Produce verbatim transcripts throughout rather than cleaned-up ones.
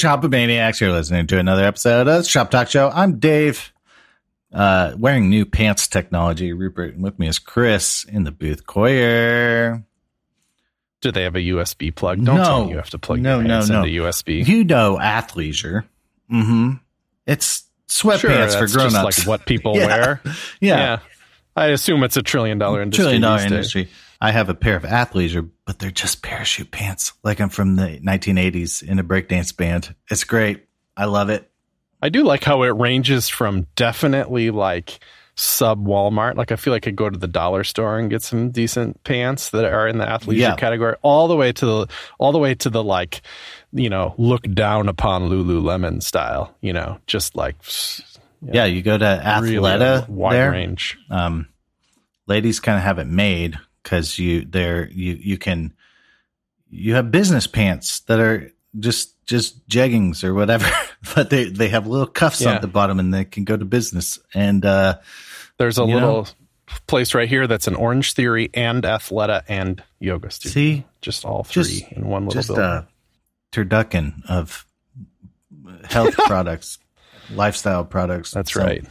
there, Shopomaniacs. You're listening to another episode of Shop Talk Show. I'm Dave, uh, wearing new pants technology, Rupert, and with me is Chris in the booth choir. Do they have a U S B plug? Don't no, tell me you have to plug no, your pants no, no. into U S B. You know, athleisure. Mm-hmm. It's sweatpants sure, that's for grown-ups. Just like what people yeah. wear. Yeah. yeah. I assume it's a trillion-dollar industry. Trillion-dollar industry. I have a pair of athleisure, but they're just parachute pants. Like I'm from the nineteen eighties in a breakdance band. It's great. I love it. I do like how it ranges from definitely like sub Walmart. Like I feel like I go to the dollar store and get some decent pants that are in the athleisure yeah. category, all the way to the all the way to the like, you know, look down upon Lululemon style. You know, just like you yeah. know, you go to Athleta, really wide there. range. Um, ladies kind of have it made. Because you there you you can you have business pants that are just just jeggings or whatever, but they, they have little cuffs yeah. on the bottom and they can go to business. And uh, there's a little know. place right here that's an Orange Theory and Athleta and yoga studio. See, just all three just, in one little just building. A turducken of health products, lifestyle products. That's so, right.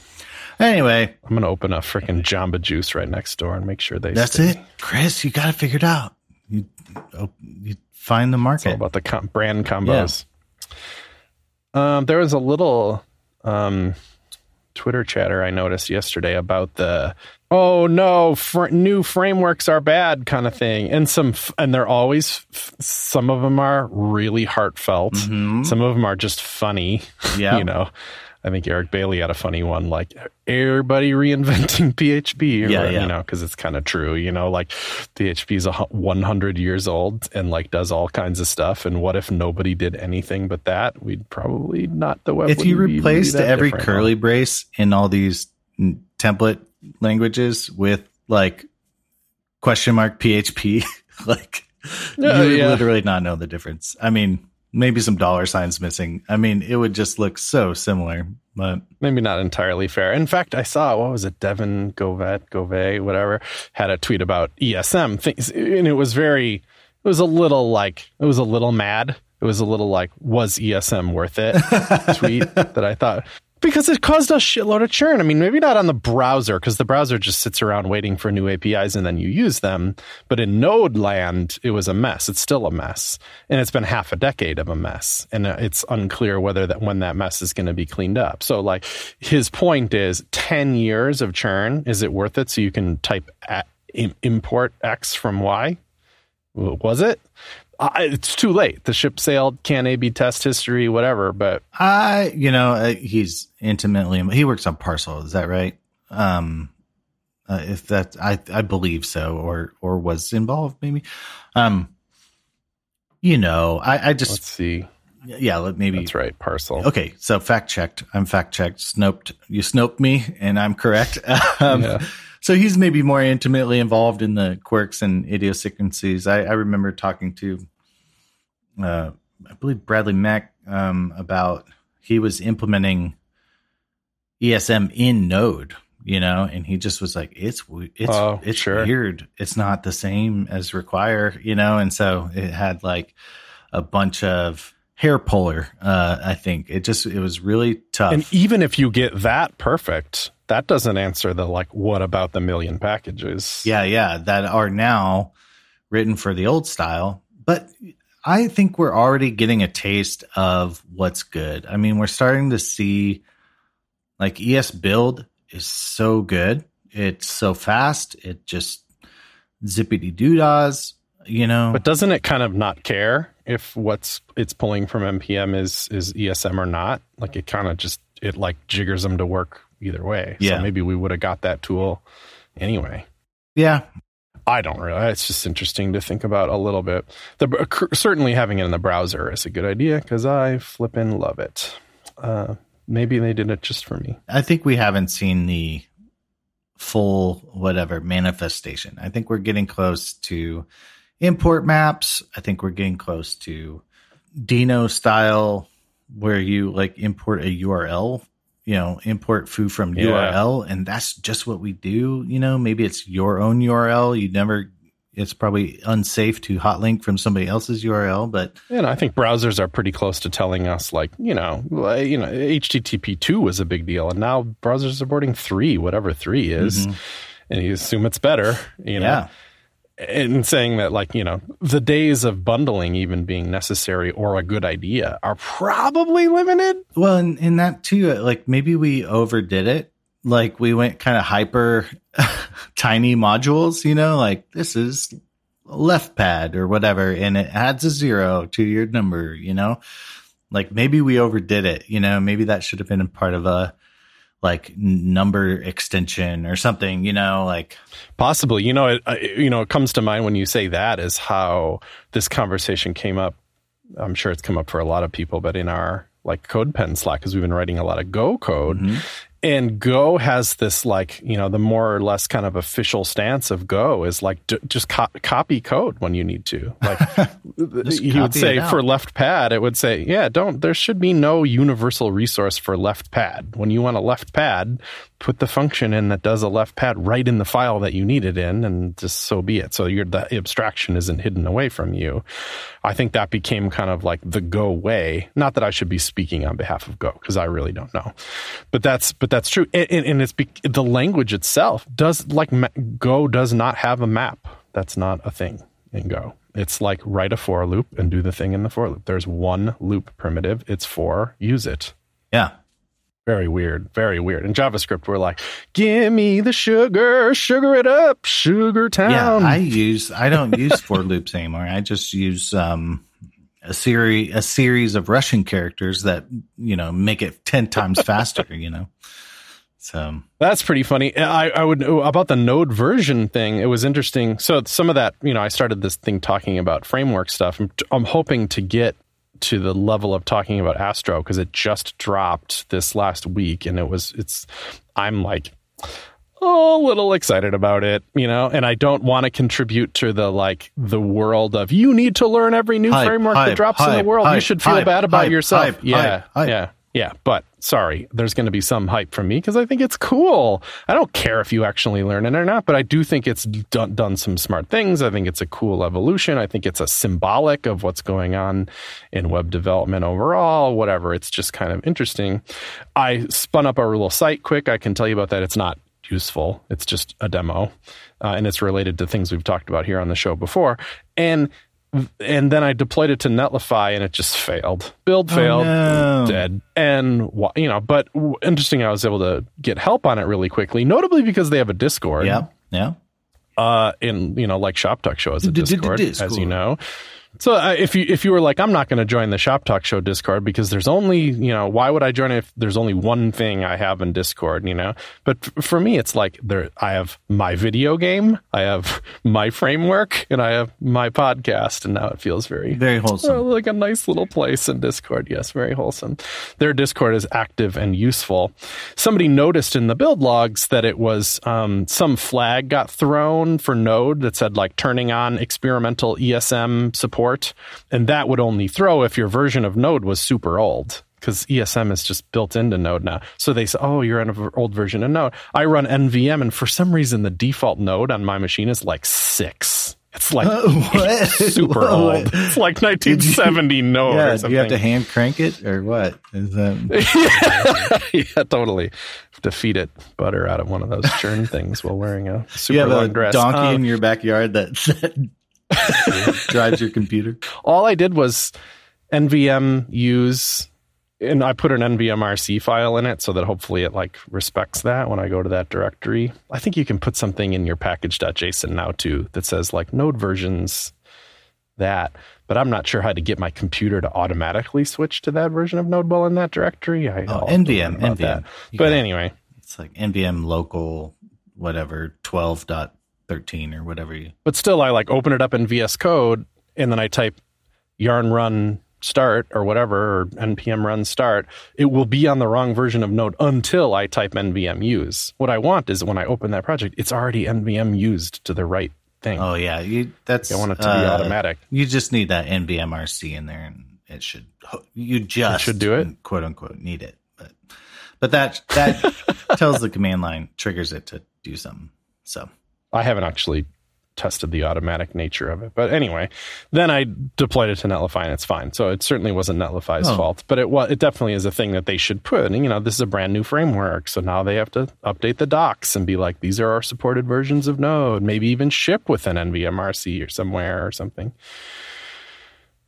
Anyway, I'm going to open a freaking Jamba Juice right next door and make sure they That's stay. It. Chris, you got to figure it out. You, you find the market. It's all about the com- brand combos. Yeah. Um, there was a little um, Twitter chatter I noticed yesterday about the, oh, no, fr- new frameworks are bad kind of thing. And some, f- and they're always, f- some of them are really heartfelt. Mm-hmm. Some of them are just funny, yeah. you know. I think Eric Bailey had a funny one, like everybody reinventing P H P, yeah, yeah. you know, because it's kind of true, you know, like P H P is one hundred years old and like does all kinds of stuff. And what if nobody did anything but that? We'd probably not the web. If you replaced really every curly one. brace in all these template languages with like question mark P H P, like oh, you yeah. would literally not know the difference. I mean. Maybe some dollar signs missing. I mean, it would just look so similar, but maybe not entirely fair. In fact, I saw, what was it? Devin Govet, Gove, whatever, had a tweet about E S M things. And it was very, it was a little like, it was a little mad. It was a little like, was E S M worth it? tweet that I thought, because it caused a shitload of churn. I mean, maybe not on the browser, because the browser just sits around waiting for new A P Is and then you use them. But in Node land, it was a mess. It's still a mess. And it's been half a decade of a mess. And it's unclear whether that when that mess is going to be cleaned up. So like his point is ten years of churn. Is it worth it? So you can type at, import X from Y. Was it? I, it's too late. The ship sailed, can't A B test history, whatever. But I, you know, he's intimately, he works on Parcel. Is that right? Um, uh, if that, I, I believe so, or, or was involved maybe. Um, you know, I, I just, let's see. Yeah. Let, maybe that's right. Parcel. Okay. So fact checked. I'm fact checked. Snoped. You snoped me and I'm correct. um, yeah. So he's maybe more intimately involved in the quirks and idiosyncrasies. I, I remember talking to, uh, I believe Bradley Mack um, about he was implementing E S M in Node, you know, and he just was like, it's it's oh, it's sure. weird. It's not the same as require, you know, and so it had like a bunch of hair puller. Uh, I think it just it was really tough. And even if you get that perfect. That doesn't answer the, like, what about the million packages? Yeah, yeah, that are now written for the old style. But I think we're already getting a taste of what's good. I mean, we're starting to see, like, E S Build is so good. It's so fast. It just zippity-doo-dahs, you know. But doesn't it kind of not care if what's it's pulling from M P M is, is E S M or not? Like, it kind of just, it, like, jiggers them to work either way. Yeah. So maybe we would have got that tool anyway. Yeah. I don't really. It's just interesting to think about a little bit. The, certainly having it in the browser is a good idea because I flippin' love it. Uh, maybe they did it just for me. I think we haven't seen the full whatever manifestation. I think we're getting close to import maps. I think we're getting close to Dino style where you like import a U R L, you know, import foo from yeah. U R L, and that's just what we do. You know, maybe it's your own U R L. You never it's probably unsafe to hotlink from somebody else's U R L, but and I think browsers are pretty close to telling us, like, you know, like, you know, H T T P two was a big deal, and now browsers are supporting three, whatever three is, mm-hmm. and you assume it's better, you know. Yeah. And saying that, like, you know, the days of bundling even being necessary or a good idea are probably limited. Well, and, and that too, like, maybe we overdid it. Like, we went kind of hyper tiny modules, you know, like this is left pad or whatever, and it adds a zero to your number, you know, like maybe we overdid it, you know, maybe that should have been a part of a, like, number extension or something, you know, like possibly, you know, it, it, you know, it comes to mind when you say that is how this conversation came up. I'm sure it's come up for a lot of people, but in our like CodePen Slack, because we've been writing a lot of Go code, mm-hmm. and Go has this, like, you know, the more or less kind of official stance of Go is like, d- just co- copy code when you need to. Like, you would say for left pad, it would say, yeah, don't, there should be no universal resource for left pad. When you want a left pad, put the function in that does a left pad right in the file that you need it in, and just so be it. So your the abstraction isn't hidden away from you. I think that became kind of like the Go way. Not that I should be speaking on behalf of Go, because I really don't know, but that's, but that's true. And, and it's the language itself does, like, Go does not have a map. That's not a thing in Go. It's like write a for loop and do the thing in the for loop. There's one loop primitive. It's for, use it. Yeah. Very weird. Very weird. In JavaScript, we're like, give me the sugar, sugar it up, sugar town. Yeah, I use, I don't use for loops anymore. I just use, um, a series, a series of Russian characters that, you know, make it ten times faster, you know? So that's pretty funny. I, I would about the node version thing. It was interesting. So some of that, you know, I started this thing talking about framework stuff. I'm, I'm hoping to get to the level of talking about Astro, because it just dropped this last week, and it was, it's, I'm like, a little excited about it, you know, and I don't want to contribute to the, like, the world of you need to learn every new hype, framework hype, that drops hype, in the world. Hype, you should feel hype, bad about hype, yourself. Hype, yeah, hype, yeah, yeah. But sorry, there's going to be some hype from me because I think it's cool. I don't care if you actually learn it or not, but I do think it's done, done some smart things. I think it's a cool evolution. I think it's a symbolic of what's going on in web development overall, whatever. It's just kind of interesting. I spun up our little site quick. I can tell you about that. It's not useful. It's just a demo, uh, and it's related to things we've talked about here on the show before. And and then I deployed it to Netlify, and it just failed. Build failed, oh, no. Dead, and you know. But interesting, I was able to get help on it really quickly, notably because they have a Discord. Yeah, yeah. Uh, in you know, like Shop Talk Show has a Discord, as you know. So uh, if you if you were like, I'm not going to join the Shop Talk Show Discord because there's only, you know, why would I join if there's only one thing I have in Discord, you know? But f- for me, it's like there I have my video game, I have my framework, and I have my podcast. And now it feels very, very wholesome, oh, like a nice little place in Discord. Yes, very wholesome. Their Discord is active and useful. Somebody noticed in the build logs that it was um, some flag got thrown for Node that said, like, turning on experimental E S M support. And that would only throw if your version of Node was super old, because E S M is just built into Node now. So they say, oh, you're an old version of Node. I run N V M, and for some reason, the default Node on my machine is like six. It's like uh, what? super Whoa. old. It's like nineteen seventy Node yeah, or something. Do you have to hand crank it or what? Is that... yeah, totally. To feed it butter out of one of those churn things while wearing a super you have long a dress. donkey um, in your backyard that... drives your computer. All I did was N V M use, and I put an N V M R C file in it so that hopefully it, like, respects that when I go to that directory. I think you can put something in your package.json now too that says, like, node versions that, but I'm not sure how to get my computer to automatically switch to that version of node while in that directory. I oh, N V M, N V M. That. But anyway, it's like N V M local whatever twelve dot thirteen or whatever. You. But still, I like open it up in V S Code, and then I type yarn run start or whatever, or npm run start. It will be on the wrong version of Node until I type nvm use. What I want is when I open that project, it's already nvm used to the right thing. Oh yeah, you, that's. I want it to be uh, automatic. You just need that nvmrc in there, and it should. You just it should do it. Quote unquote need it, but but that that tells the command line, triggers it to do something. So. I haven't actually tested the automatic nature of it. But anyway, then I deployed it to Netlify and it's fine. So it certainly wasn't Netlify's oh. fault, but it was, it definitely is a thing that they should put. And, you know, this is a brand new framework. So now they have to update the docs and be like, these are our supported versions of Node, maybe even ship with an N V M R C or somewhere or something.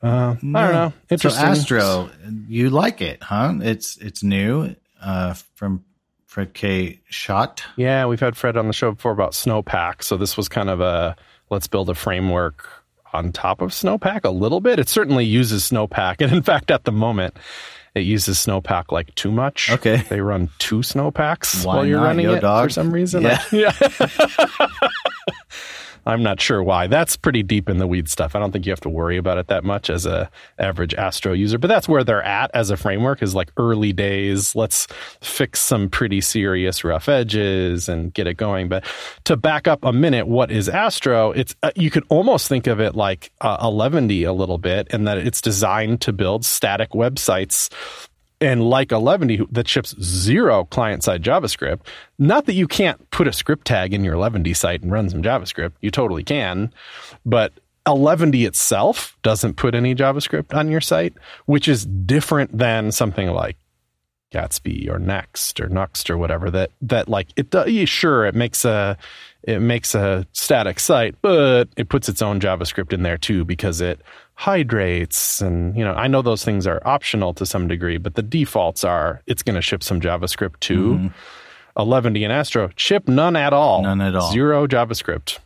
Uh, no. I don't know. Interesting. So Astro, you like it, huh? It's it's new uh, from Fred K. Schott. Yeah, we've had Fred on the show before about Snowpack. So this was kind of a, let's build a framework on top of Snowpack a little bit. It certainly uses Snowpack. And in fact, at the moment, it uses Snowpack like too much. Okay. They run two Snowpacks why while you're not, running yo, it dog? for some reason. Yeah. I, yeah. I'm not sure why. That's pretty deep in the weed stuff. I don't think you have to worry about it that much as a average Astro user, but that's where they're at as a framework, is like early days. Let's fix some pretty serious rough edges and get it going. But to back up a minute, what is Astro? It's uh, you could almost think of it like uh, Eleventy a little bit, in that it's designed to build static websites. And like Eleventy, that ships zero client-side JavaScript. Not that you can't put a script tag in your Eleventy site and run some JavaScript. You totally can. But Eleventy itself doesn't put any JavaScript on your site, which is different than something like Gatsby or Next or Nuxt or whatever. That that like it does. Sure, it makes a it makes a static site, but it puts its own JavaScript in there too, because it hydrates, and you know, I know those things are optional to some degree, but the defaults are it's going to ship some JavaScript too. Mm-hmm. Eleventy and Astro ship none at all, none at all, zero JavaScript.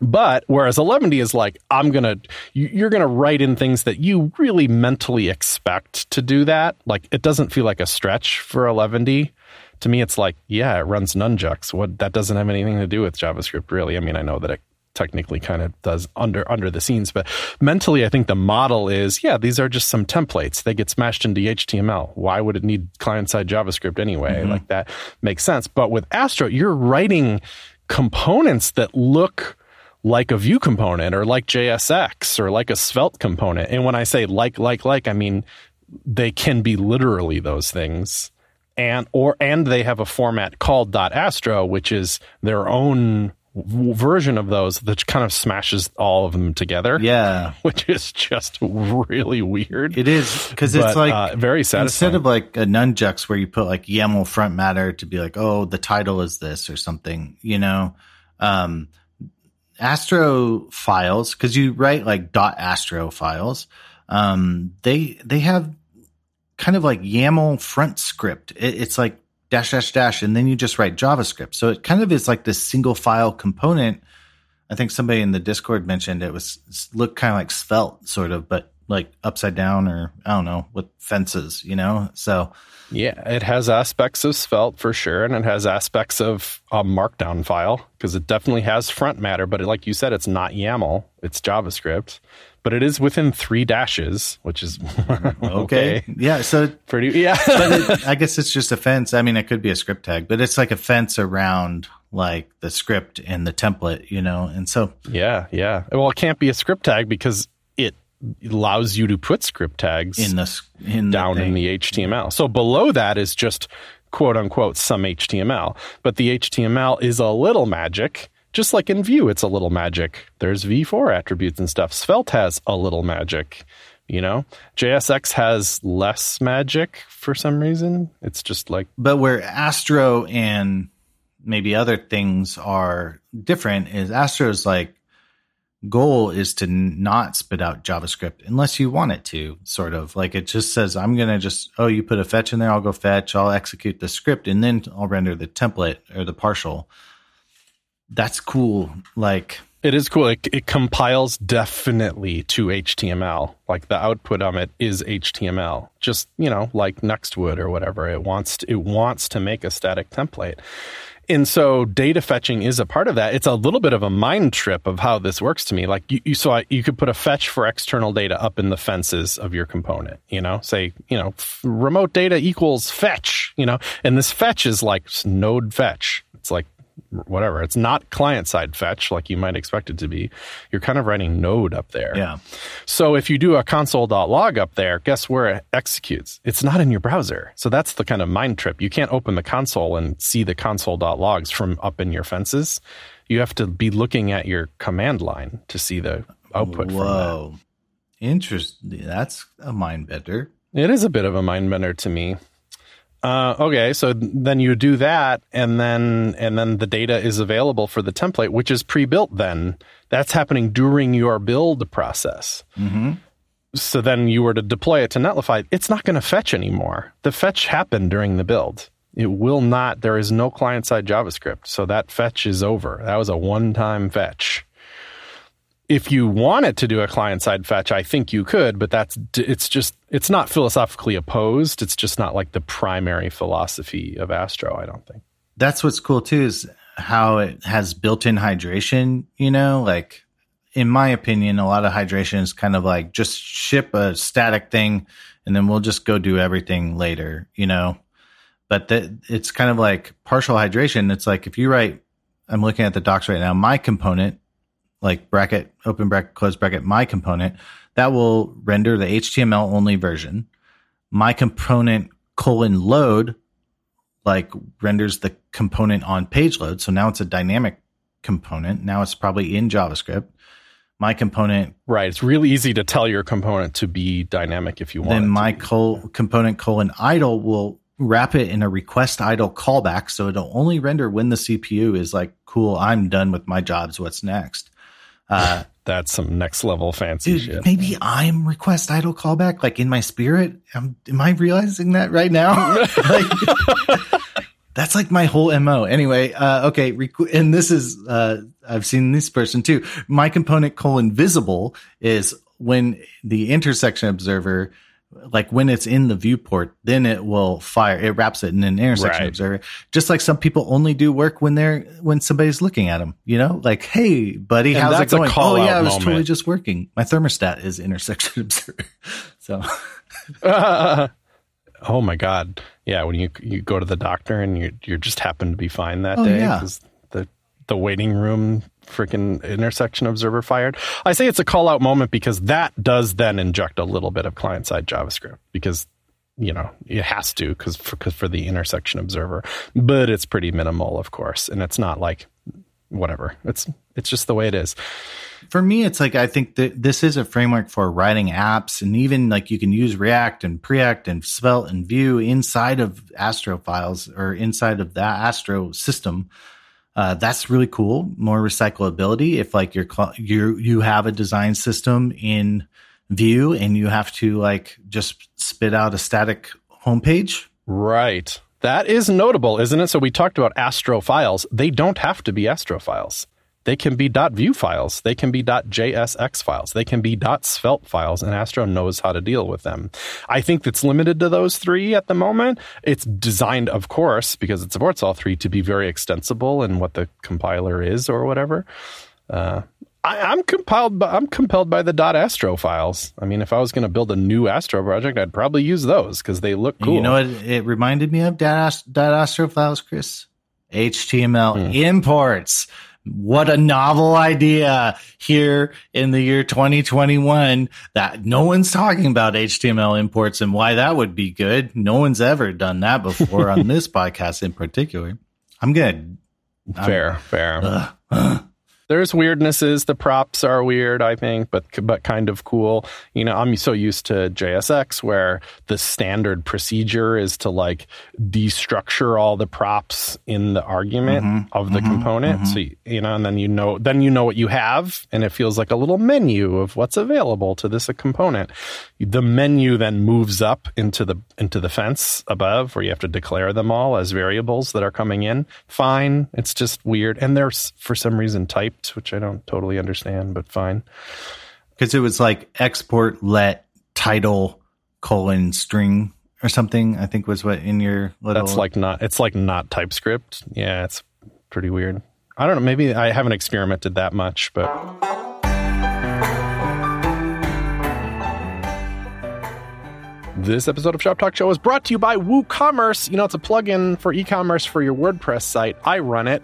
But whereas Eleventy is like, I'm gonna, you're gonna write in things that you really mentally expect to do that. Like it doesn't feel like a stretch for Eleventy. To me, it's like, yeah, it runs Nunjucks. What that doesn't have anything to do with JavaScript, really. I mean, I know that it technically kind of does under under the scenes, but mentally I think the model is, yeah, these are just some templates. They get smashed into H T M L. Why would it need client-side JavaScript anyway? Mm-hmm. Like that makes sense. But with Astro, you're writing components that look like a Vue component or like J S X or like a Svelte component. And when I say like, like, like, I mean, they can be literally those things. And or and they have a format called .astro, which is their own version of those that kind of smashes all of them together. Yeah. Which is just really weird. It is, because it's like uh, very satisfying. Instead of like a Nunjucks where you put like YAML front matter to be like, oh, the title is this or something, you know, um, Astro files, because you write like dot Astro files, um, they they have kind of like YAML front script. It, it's like dash, dash, dash, and then you just write JavaScript. So it kind of is like this single file component. I think somebody in the Discord mentioned it was looked kind of like Svelte, sort of, but like upside down, or I don't know, with fences, you know? So yeah, it has aspects of Svelte for sure. And it has aspects of a markdown file, because it definitely has front matter, but it, like you said, it's not YAML, it's JavaScript. But it is within three dashes, which is okay. okay. Yeah, so pretty. Yeah, but it, I guess it's just a fence. I mean, it could be a script tag, but it's like a fence around like the script and the template, you know. And so yeah, yeah. Well, it can't be a script tag because it allows you to put script tags in the in down the in the H T M L. So below that is just quote unquote some H T M L, but the H T M L is a little magic. Just like in Vue, it's a little magic. There's V four attributes and stuff. Svelte has a little magic, you know? J S X has less magic for some reason. It's just like... But where Astro and maybe other things are different is Astro's like goal is to not spit out JavaScript unless you want it to, sort of. Like it just says, I'm going to just, oh, you put a fetch in there, I'll go fetch, I'll execute the script, and then I'll render the template or the partial. That's cool. Like it is cool. It, it compiles definitely to H T M L. Like the output of it is H T M L. Just, you know, like Nuxt would or whatever. It wants to, it wants to make a static template. And so data fetching is a part of that. It's a little bit of a mind trip of how this works to me. Like you, you saw, you could put a fetch for external data up in the fences of your component, you know, say, you know, remote data equals fetch, you know, and this fetch is like node fetch. It's like, whatever, it's not client-side fetch like you might expect it to be. You're kind of writing Node up there. Yeah. So if you do a console.log up there, guess where it executes? It's not in your browser. So that's the kind of mind trip. You can't open the console and see the console.logs from up in your fences. you have to be looking at your command line to see the output. Whoa. From that. Interesting. That's a mind bender. It is a bit of a mind bender to me. Uh, okay, so then you do that, and then and then the data is available for the template, which is pre-built then. That's happening during your build process. Mm-hmm. So then you were to deploy it to Netlify. It's not going to fetch anymore. The fetch happened during the build. It will not. There is no client-side JavaScript, so that fetch is over. That was a one-time fetch. If you wanted to do a client-side fetch, I think you could, but that's it's just it's not philosophically opposed. It's just not like the primary philosophy of Astro, I don't think. That's what's cool, too, is how it has built-in hydration, you know? Like, in my opinion, a lot of hydration is kind of like just ship a static thing, and then we'll just go do everything later, you know? But the, it's kind of like partial hydration. It's like if you write, I'm looking at the docs right now, my component, like bracket, open bracket, close bracket, my component, that will render the H T M L only version. My component colon load, like renders the component on page load. So now it's a dynamic component. Now it's probably in JavaScript. My component. Right. It's really easy to tell your component to be dynamic if you want. Then my col- component colon idle will wrap it in a request idle callback. So it'll only render when the C P U is like, cool, I'm done with my jobs. What's next? Uh, That's some next level fancy dude, shit. Maybe I'm request idle callback, like in my spirit. I'm, am I realizing that right now? Like, that's like my whole M O. Anyway, uh, okay. Requ- and this is, uh, I've seen this person too. My component colon visible is when the intersection observer, like when it's in the viewport, then it will fire. It wraps it in an intersection right. observer. Just like some people only do work when they're when somebody's looking at them. You know, like, hey, buddy, and how's it going? Oh yeah, I was moment. totally just working. My thermostat is intersection observer. So, uh, oh my god, yeah. When you you go to the doctor and you you just happen to be fine that oh, day because yeah. the the waiting room freaking intersection observer fired. I say it's a call out moment because that does then inject a little bit of client side JavaScript because, you know, it has to because for, for the intersection observer, but it's pretty minimal, of course. And it's not like whatever. It's, it's just the way it is. For me, it's like, I think that this is a framework for writing apps, and even like you can use React and Preact and Svelte and Vue inside of Astro files or inside of that Astro system. Uh, that's really cool. More recyclability. If like you're, you you have a design system in Vue and you have to like just spit out a static homepage. Right. That is notable, isn't it? So we talked about Astro files. They don't have to be Astro files. They can be .vue files. They can be .jsx files. They can be .svelte files, and Astro knows how to deal with them. I think it's limited to those three at the moment. It's designed, of course, because it supports all three, to be very extensible in what the compiler is or whatever. Uh, I, I'm compiled. By, I'm compelled by the .astro files. I mean, if I was going to build a new Astro project, I'd probably use those because they look cool. You know what it, it reminded me of? .astro files, Chris. H T M L hmm. imports. What a novel idea here in the year twenty twenty-one that no one's talking about H T M L imports and why that would be good. No one's ever done that before on this podcast in particular. I'm good. Fair, I'm, fair. Uh, uh. There's weirdnesses. The props are weird, I think, but but kind of cool. You know, I'm so used to J S X where the standard procedure is to like destructure all the props in the argument mm-hmm, of the mm-hmm, component. Mm-hmm. So you, you know, and then you know, then you know what you have, and it feels like a little menu of what's available to this a component. The menu then moves up into the into the fence above, where you have to declare them all as variables that are coming in. Fine, it's just weird, and they're for some reason typed, which I don't totally understand, but fine. Because it was like export let title colon string or something, I think was what in your little... That's like not, it's like not TypeScript. Yeah, it's pretty weird. I don't know, maybe I haven't experimented that much, but... This episode of Shop Talk Show is brought to you by WooCommerce. You know, it's a plugin for e-commerce for your WordPress site. I run it.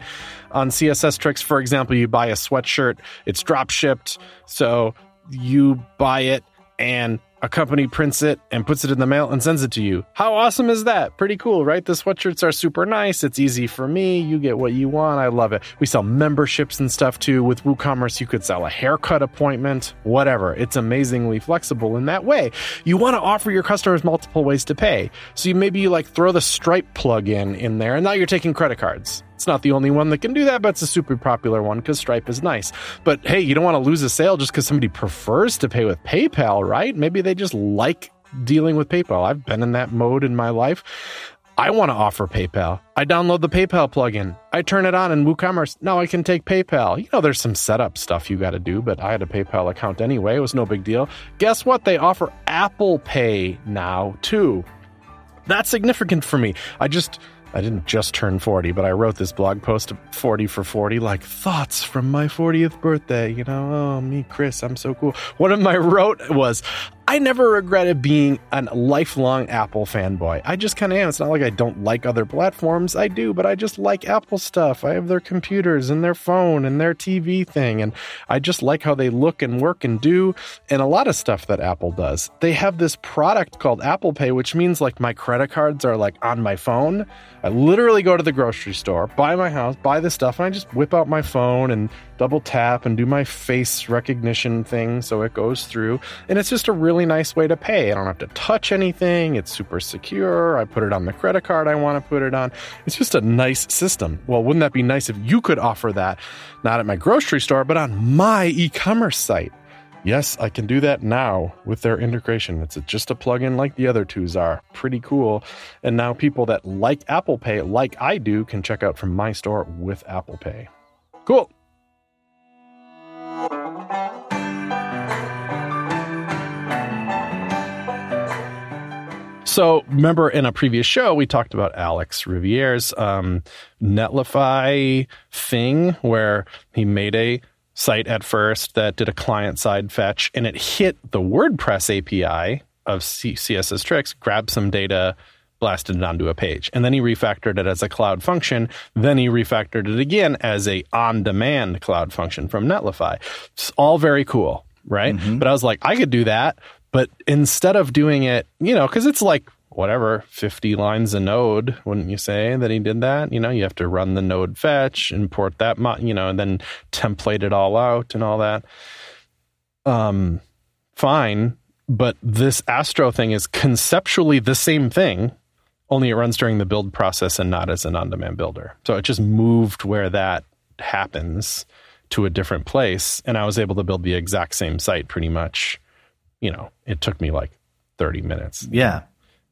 On C S S Tricks, for example, you buy a sweatshirt, it's drop shipped. So you buy it and a company prints it and puts it in the mail and sends it to you. How awesome is that? Pretty cool, right? The sweatshirts are super nice. It's easy for me. You get what you want. I love it. We sell memberships and stuff too. With WooCommerce, you could sell a haircut appointment, whatever. It's amazingly flexible in that way. You want to offer your customers multiple ways to pay. So you maybe you like throw the Stripe plug-in in there, and now you're taking credit cards. It's not the only one that can do that, but it's a super popular one because Stripe is nice. But hey, you don't want to lose a sale just because somebody prefers to pay with PayPal, right? Maybe they just like dealing with PayPal. I've been in that mode in my life. I want to offer PayPal. I download the PayPal plugin. I turn it on in WooCommerce. Now I can take PayPal. You know, there's some setup stuff you got to do, but I had a PayPal account anyway. It was no big deal. Guess what? They offer Apple Pay now too. That's significant for me. I just... I didn't just turn forty, but I wrote this blog post, forty for forty, like thoughts from my fortieth birthday. You know, oh, me, Chris, I'm so cool. One of my wrote was, I never regretted being a lifelong Apple fanboy. I just kind of am. It's not like I don't like other platforms. I do, but I just like Apple stuff. I have their computers and their phone and their T V thing. And I just like how they look and work and do. And a lot of stuff that Apple does. They have this product called Apple Pay, which means like my credit cards are like on my phone. I literally go to the grocery store, buy my house, buy the stuff. And I just whip out my phone and double tap and do my face recognition thing so it goes through. And it's just a really nice way to pay. I don't have to touch anything. It's super secure. I put it on the credit card I want to put it on. It's just a nice system. Well, wouldn't that be nice if you could offer that, not at my grocery store, but on my e-commerce site? Yes, I can do that now with their integration. It's just a plugin like the other twos are. Pretty cool. And now people that like Apple Pay, like I do, can check out from my store with Apple Pay. Cool. So remember in a previous show, we talked about Alex Riviere's um, Netlify thing where he made a site at first that did a client-side fetch and it hit the WordPress A P I of C- C S S Tricks, grabbed some data, blasted it onto a page. And then he refactored it as a cloud function. Then he refactored it again as a on-demand cloud function from Netlify. It's all very cool, right? Mm-hmm. But I was like, I could do that. But instead of doing it, you know, because it's like, whatever, fifty lines of Node, wouldn't you say that he did that? You know, you have to run the Node fetch, import that, you know, and then template it all out and all that. Um, fine. But this Astro thing is conceptually the same thing, only it runs during the build process and not as an on-demand builder. So it just moved where that happens to a different place. And I was able to build the exact same site pretty much. You know, it took me like thirty minutes. Yeah.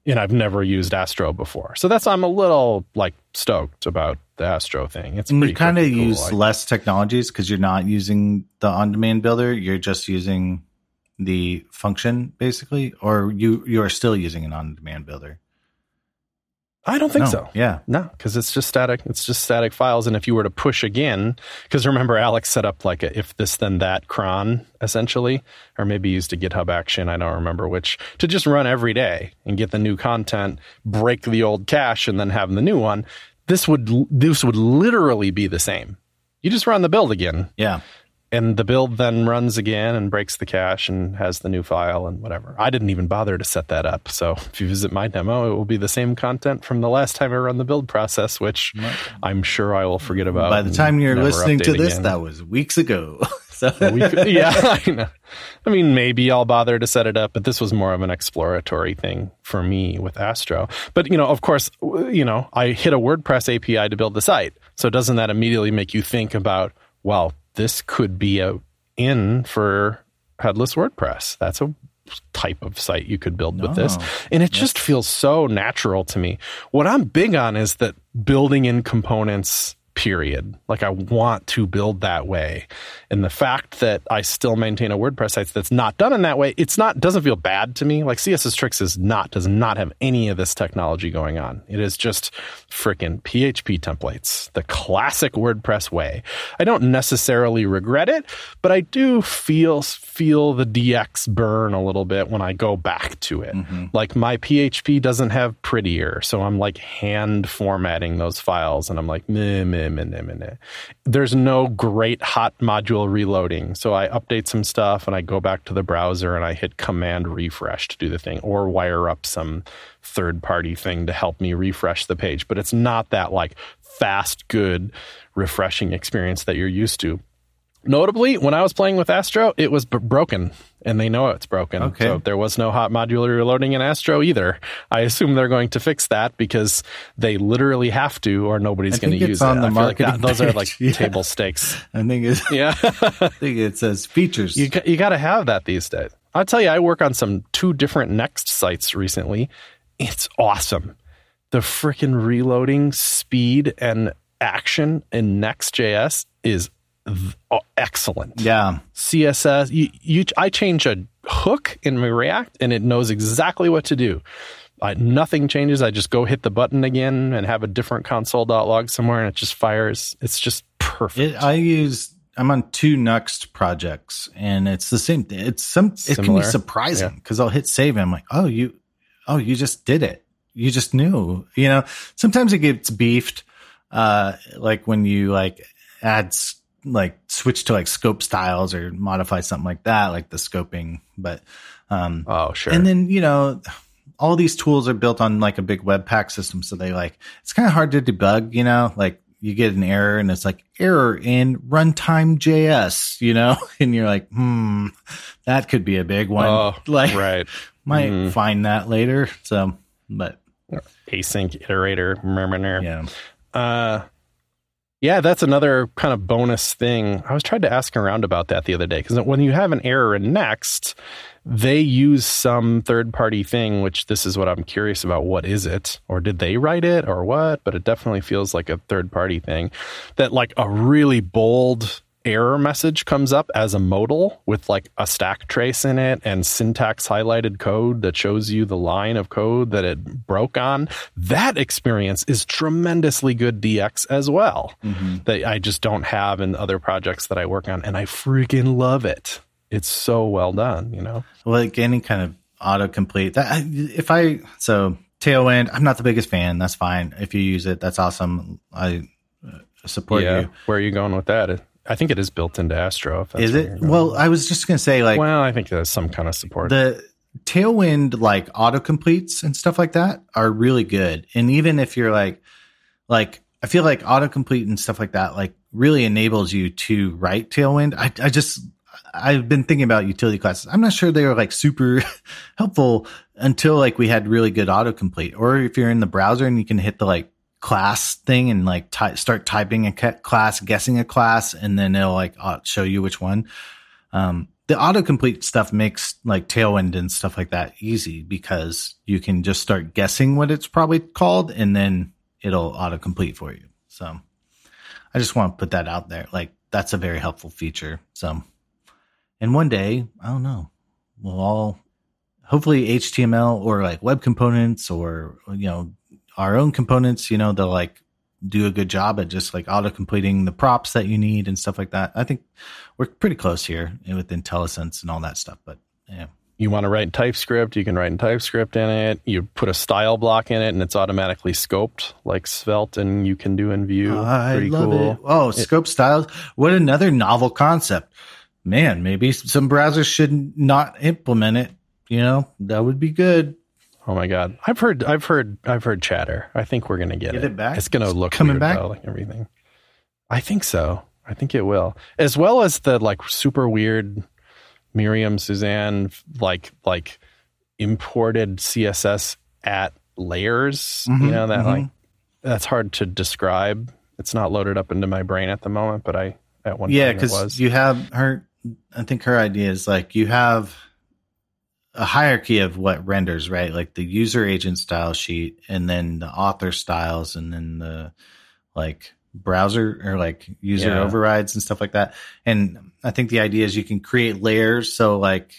And I've never used Astro before. So that's, I'm a little like stoked about the Astro thing. It's pretty, you kind of cool. Use like less technologies because you're not using the on-demand builder. You're just using the function basically, or you, you're still using an on-demand builder. I don't think no, so. Yeah. No, because it's just static. It's just static files. And if you were to push again, because remember, Alex set up like a if this, then that cron, essentially, or maybe used a GitHub action. I don't remember which, to just run every day and get the new content, break the old cache, and then have the new one. This would this would literally be the same. You just run the build again. Yeah. And the build then runs again and breaks the cache and has the new file and whatever. I didn't even bother to set that up. So if you visit my demo, it will be the same content from the last time I run the build process, which I'm sure I will forget about. By the time you're listening to this, again. That was weeks ago. So. Week, yeah, I know. I mean, maybe I'll bother to set it up, but this was more of an exploratory thing for me with Astro. But, you know, of course, you know, I hit a WordPress A P I to build the site. So doesn't that immediately make you think about, well, this could be a in for headless WordPress. That's a type of site you could build no, with this. And it yes. just feels so natural to me. What I'm big on is that building in components, period. Like I want to build that way. And the fact that I still maintain a WordPress site that's not done in that way, it's not doesn't feel bad to me. Like C S S Tricks is not, does not have any of this technology going on. It is just freaking P H P templates, the classic WordPress way. I don't necessarily regret it, but I do feel feel the D X burn a little bit when I go back to it. Mm-hmm. Like my P H P doesn't have prettier, so I'm like hand formatting those files and I'm like meh, meh, minute. There's no great hot module reloading. So I update some stuff and I go back to the browser and I hit command refresh to do the thing, or wire up some third-party thing to help me refresh the page. But it's not that like fast, good, refreshing experience that you're used to. Notably, when I was playing with Astro, it was b- broken, and they know it's broken. Okay. So there was no hot modular reloading in Astro either. I assume they're going to fix that because they literally have to, or nobody's going to use it. I think it's on the marketing page. Those are like yeah. table stakes. I think it's, yeah. I think it says features. You you got to have that these days. I'll tell you, I work on some two different Next sites recently. It's awesome. The freaking reloading speed and action in Next.js is excellent. Yeah. C S S. You, you, I change a hook in my React and it knows exactly what to do. I, nothing changes. I just go hit the button again and have a different console.log somewhere and it just fires. It's just perfect. It, I use, I'm on two Nuxt projects and it's the same thing. It's some, it Similar. Can be surprising because yeah. I'll hit save and I'm like, oh, you, oh, you just did it. You just knew, you know, sometimes it gets beefed. Uh, like when you like add like switch to like scope styles or modify something like that, like the scoping, but, um, oh, sure. And then, you know, all these tools are built on like a big Webpack system. So they like, it's kind of hard to debug, you know, like you get an error and it's like error in runtime J S, you know, and you're like, Hmm, that could be a big one. Oh, like right. might mm. find that later. So, but async iterator, murmur. Yeah. Uh, Yeah, that's another kind of bonus thing. I was trying to ask around about that the other day, because when you have an error in Next, they use some third-party thing, which this is what I'm curious about. What is it? Or did they write it or what? But it definitely feels like a third-party thing that like a really bold error message comes up as a modal with like a stack trace in it and syntax highlighted code that shows you the line of code that it broke on. That experience is tremendously good D X as well, mm-hmm. that I just don't have in other projects that I work on. And I freaking love it. It's so well done, you know? Like any kind of autocomplete. That, if I, so Tailwind, I'm not the biggest fan. That's fine. If you use it, that's awesome. I support yeah. you. Where are you going with that? I think it is built into Astro. If that's is it? Well, I was just going to say like... Well, I think there's some kind of support. The Tailwind like autocompletes and stuff like that are really good. And even if you're like... like I feel like autocomplete and stuff like that like really enables you to write Tailwind. I, I just... I've been thinking about utility classes. I'm not sure they were like super helpful until like we had really good autocomplete. Or if you're in the browser and you can hit the like... class thing and like ty- start typing a ca- class, guessing a class, and then it'll like uh, show you which one. Um, the autocomplete stuff makes like Tailwind and stuff like that easy because you can just start guessing what it's probably called and then it'll autocomplete for you. So I just want to put that out there. Like that's a very helpful feature. So, and one day, I don't know, we'll all hopefully H T M L or like web components or, you know, our own components, you know, they'll like do a good job at just like auto completing the props that you need and stuff like that. I think we're pretty close here with IntelliSense and all that stuff, but yeah. You want to write in TypeScript, you can write in TypeScript in it. You put a style block in it and it's automatically scoped like Svelte and you can do in Vue. Uh, I love cool. it. Oh, it, scope styles. What another novel concept, man. Maybe some browsers should not implement it. You know, that would be good. Oh my God! I've heard, I've heard, I've heard chatter. I think we're gonna get, get it. it back. It's gonna look coming weird, back, though, like everything. I think so. I think it will, as well as the like super weird Miriam Suzanne like like imported C S S at layers. Mm-hmm, you know that mm-hmm. like that's hard to describe. It's not loaded up into my brain at the moment, but I at one yeah because you have her. I think her idea is like you have a hierarchy of what renders, right? Like the user agent style sheet and then the author styles and then the like browser or like user yeah. overrides and stuff like that. And I think the idea is you can create layers. So like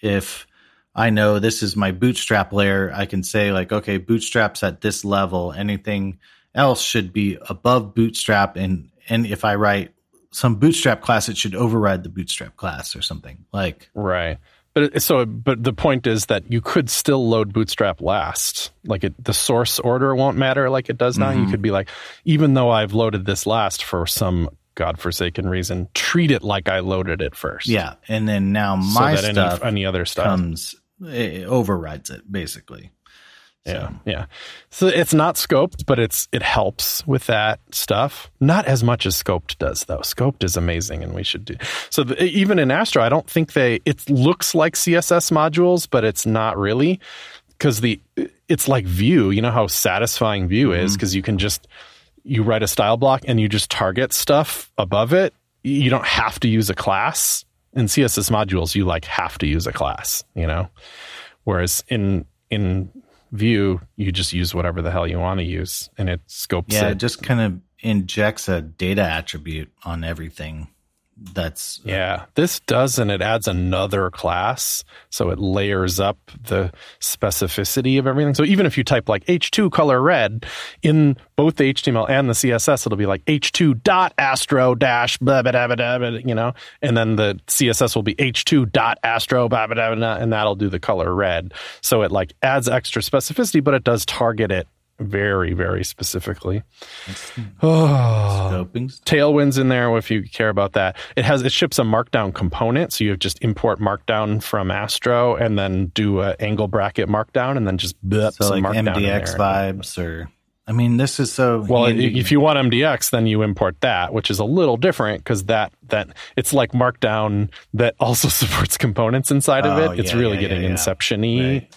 if I know this is my bootstrap layer, I can say like, okay, bootstrap's at this level, anything else should be above bootstrap. And, and if I write some bootstrap class, it should override the bootstrap class or something like, right. But so, but the point is that you could still load Bootstrap last. Like it, the source order won't matter like it does now. Mm-hmm. You could be like, even though I've loaded this last for some godforsaken reason, treat it like I loaded it first. Yeah, and then now my so that stuff, any, any other stuff comes, it overrides it basically. So. Yeah, yeah. So it's not scoped, but it's it helps with that stuff. Not as much as scoped does, though. Scoped is amazing, and we should do so. The, even in Astro, I don't think they. It looks like C S S modules, but it's not really because the it's like Vue. You know how satisfying Vue is because mm-hmm. you can just you write a style block and you just target stuff above it. You don't have to use a class in C S S modules. You like have to use a class, you know. Whereas in in Vue, you just use whatever the hell you want to use, and it scopes yeah, it. Yeah, it just kind of injects a data attribute on everything. That's yeah. Uh, this does, and it adds another class, so it layers up the specificity of everything. So even if you type like H two color red in both the H T M L and the C S S, it'll be like H two dot astro dash blah blah blah blah, you know, and then the C S S will be H two dot astro blah blah blah, blah, and that'll do the color red. So it like adds extra specificity, but it does target it very, very specifically. Oh, Tailwind's in there if you care about that. It has it ships a markdown component, so you just import markdown from Astro and then do an angle bracket markdown and then just blip so some like markdown M D X vibes, or I mean, this is so well. Handy. If you want M D X, then you import that, which is a little different because that that it's like markdown that also supports components inside oh, of it. It's yeah, really yeah, getting yeah, yeah. inception-y. Right.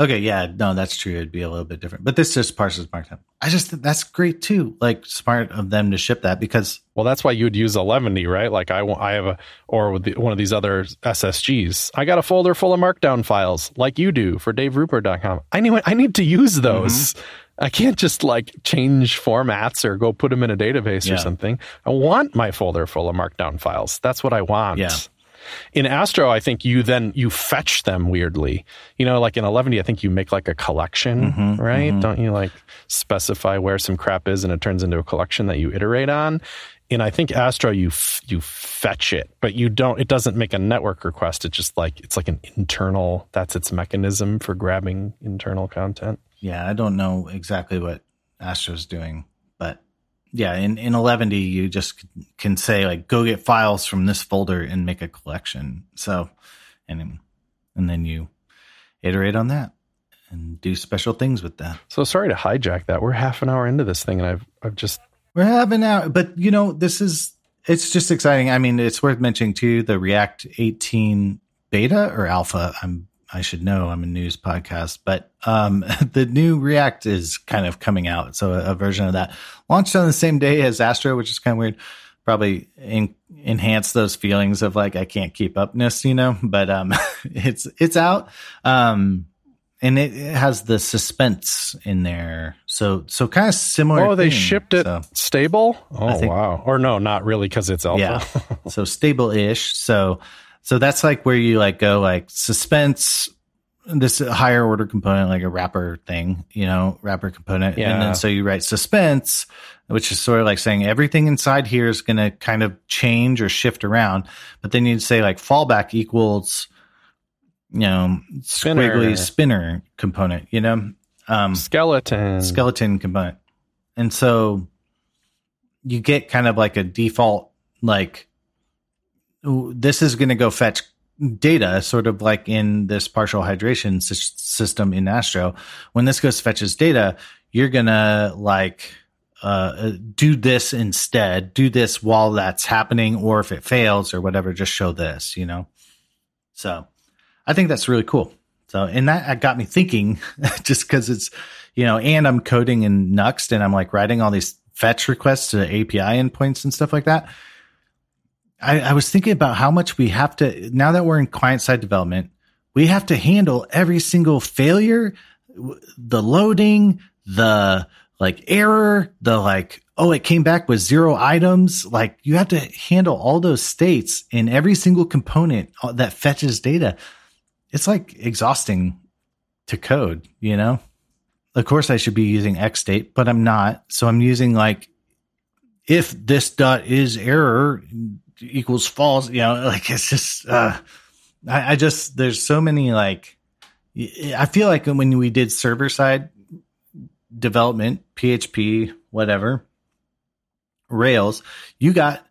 Okay, yeah, no, that's true. It'd be a little bit different, but this just parses markdown. I just think that's great too. Like smart of them to ship that because well, that's why you'd use Eleventy, right? Like I, I have a or with the, one of these other S S Gs. I got a folder full of markdown files, like you do for Dave Rupert dot com. I need I need to use those. Mm-hmm. I can't just like change formats or go put them in a database yeah. or something. I want my folder full of markdown files. That's what I want. Yeah. In Astro, I think you then you fetch them weirdly. You know, like in Eleventy, I think you make like a collection, mm-hmm, right? Mm-hmm. Don't you like specify where some crap is and it turns into a collection that you iterate on? And I think Astro, you f- you fetch it, but you don't. It doesn't make a network request. It's just like it's like an internal. That's its mechanism for grabbing internal content. Yeah, I don't know exactly what Astro's doing, but. Yeah, in, in Eleventy, you just can say, like, go get files from this folder and make a collection. So, and, and then you iterate on that and do special things with that. So sorry to hijack that. We're half an hour into this thing, and I've I've just... We're half an hour, but, you know, this is... It's just exciting. I mean, it's worth mentioning, too, the React eighteen beta or alpha. I'm, I should know. I'm a news podcast. But um, the new React is kind of coming out. So a, a version of that. Launched on the same day as Astro, which is kind of weird, probably in, enhanced those feelings of like, I can't keep upness, you know, but um, it's it's out. Um, and it, it has the suspense in there. So so kind of similar. Oh, they thing. shipped it so, stable? Oh, think, wow. Or no, not really because it's alpha. Yeah. So stable-ish. So so that's like where you like go like suspense, this higher order component, like a wrapper thing, you know, wrapper component. Yeah. And then so you write suspense, which is sort of like saying everything inside here is going to kind of change or shift around. But then you'd say like fallback equals, you know, spinner. squiggly spinner component, you know, um, skeleton, skeleton component. And so you get kind of like a default, like this is going to go fetch data, sort of like in this partial hydration sy- system in Astro. When this goes fetches data, you're gonna like uh do this instead, do this while that's happening, or if it fails or whatever, just show this, you know. So I think that's really cool. So and that got me thinking just because it's, you know, and I'm coding in Nuxt and I'm like writing all these fetch requests to A P I endpoints and stuff like that. I, I was thinking about how much we have to, now that we're in client-side development, we have to handle every single failure, the loading, the like error, the like, oh, it came back with zero items. Like you have to handle all those states in every single component that fetches data. It's like exhausting to code, you know? Of course I should be using xstate, but I'm not. So I'm using like, if this dot is error, equals false, you know, like it's just uh I, I just, there's so many, like, I feel like when we did server side development, P H P, whatever, Rails, you got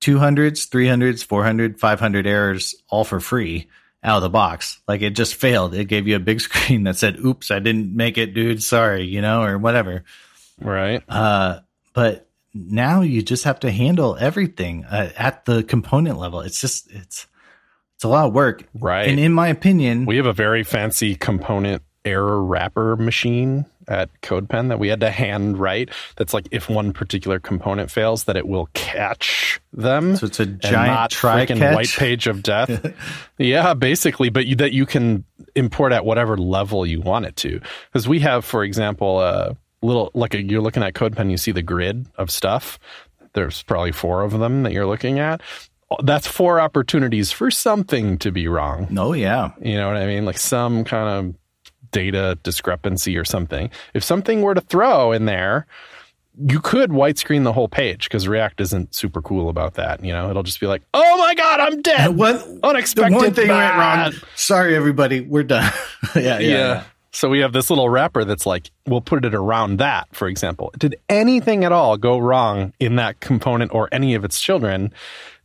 two hundreds, three hundreds, four hundred, five hundred errors all for free out of the box. Like, it just failed. It gave you a big screen that said, oops, I didn't make it, dude. Sorry, you know, or whatever. Right. Uh, but now you just have to handle everything uh, at the component level. It's just, it's, it's a lot of work. Right. And in my opinion, we have a very fancy component error wrapper machine at CodePen that we had to hand write. That's like, if one particular component fails, that it will catch them. So it's a giant try catch, white page of death. Yeah, basically. But you, that you can import at whatever level you want it to. Because we have, for example, a little, like a, you're looking at CodePen, you see the grid of stuff. There's probably four of them that you're looking at. That's four opportunities for something to be wrong. Oh, yeah. You know what I mean? Like some kind of data discrepancy or something. If something were to throw in there, you could white screen the whole page, because React isn't super cool about that. You know, it'll just be like, oh my God, I'm dead. And what unexpected one thing went wrong. Sorry, everybody. We're done. yeah, yeah, yeah. So we have this little wrapper that's like, we'll put it around that, for example. Did anything at all go wrong in that component or any of its children?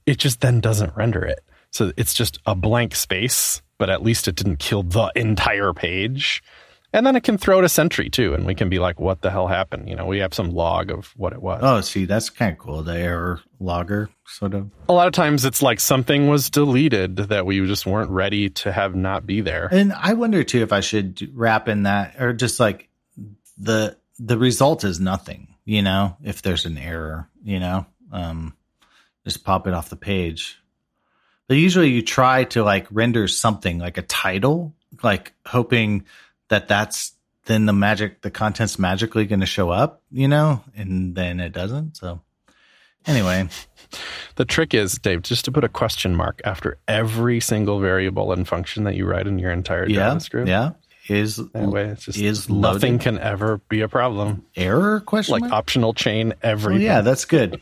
It just then doesn't render it. So it's just a blank space, but at least it didn't kill the entire page. And then it can throw to Sentry too, and we can be like, what the hell happened? You know, we have some log of what it was. Oh, see, that's kind of cool. The error logger, sort of. A lot of times it's like something was deleted that we just weren't ready to have not be there. And I wonder too if I should wrap in that, or just like the the result is nothing, you know, if there's an error, you know. Um Just pop it off the page. But usually you try to like render something like a title, like hoping that that's then the magic, the content's magically going to show up, you know, and then it doesn't. So anyway, the trick is, Dave, just to put a question mark after every single variable and function that you write in your entire yeah, JavaScript. Yeah. Is that way, it's just is nothing loaded. Can ever be a problem. Error question like mark? Optional chain everything. Oh, yeah, that's good.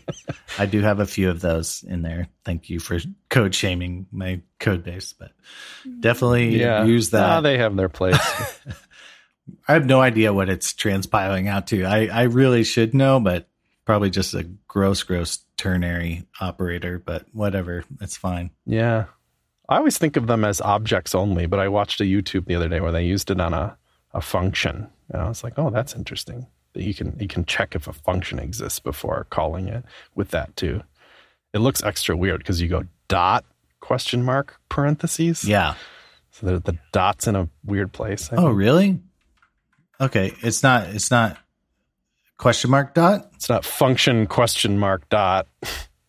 I do have a few of those in there. Thank you for code shaming my code base, but definitely yeah. use that. No, they have their place. I have no idea what it's transpiling out to. I, I really should know, but probably just a gross, gross ternary operator. But whatever, it's fine. Yeah. I always think of them as objects only, but I watched a YouTube the other day where they used it on a, a function. And I was like, oh, that's interesting. That you can you can check if a function exists before calling it with that too. It looks extra weird because you go dot question mark parentheses. Yeah. So the the dot's in a weird place. I oh, think. Really? Okay. It's not it's not question mark dot? It's not function question mark dot.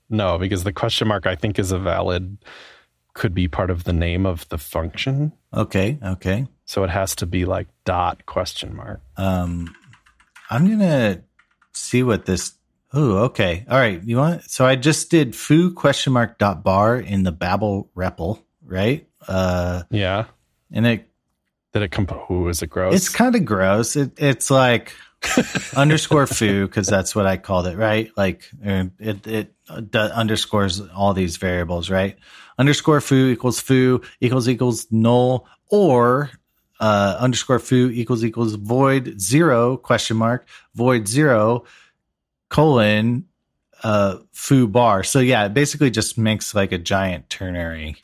No, because the question mark I think is a valid could be part of the name of the function. Okay, okay. So it has to be like dot question mark. Um, I'm going to see what this... Oh, okay. All right. You want? So I just did foo question mark dot bar in the Babel REPL, right? Uh, yeah. And it... Did it... Comp- ooh, is it gross? It's kind of gross. It, it's like underscore foo, because that's what I called it, right? Like it, it underscores all these variables, right? Underscore foo equals foo equals equals null, or uh, underscore foo equals equals void zero question mark void zero colon uh, foo bar. So yeah, it basically just makes like a giant ternary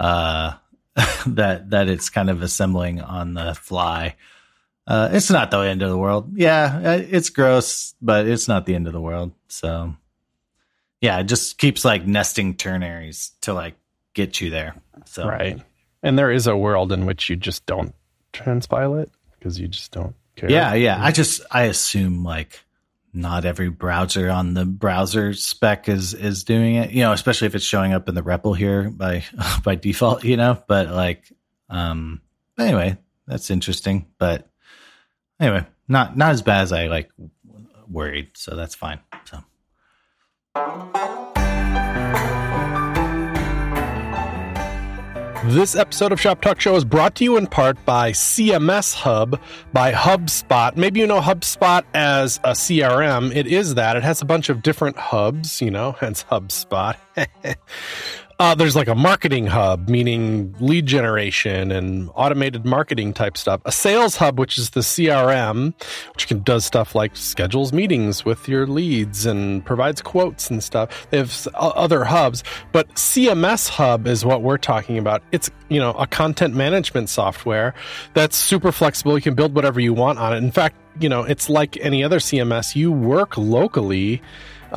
uh, that that it's kind of assembling on the fly. Uh, it's not the end of the world. Yeah, it's gross, but it's not the end of the world. So. Yeah, it just keeps like nesting ternaries to like get you there. So right. And there is a world in which you just don't transpile it because you just don't care. Yeah, yeah. I just I assume like not every browser on the browser spec is is doing it, you know, especially if it's showing up in the REPL here by by default, you know, but like um anyway, that's interesting, but anyway, not not as bad as I like worried, so that's fine. So this episode of Shop Talk Show is brought to you in part by C M S Hub by HubSpot. Maybe you know HubSpot as a C R M. It is that. It has a bunch of different hubs, you know, hence HubSpot. Uh, there's like a marketing hub, meaning lead generation and automated marketing type stuff. A sales hub, which is the C R M, which can does stuff like schedules meetings with your leads and provides quotes and stuff. They have other hubs, but C M S Hub is what we're talking about. It's, you know, a content management software that's super flexible. You can build whatever you want on it. In fact, you know, it's like any other C M S. You work locally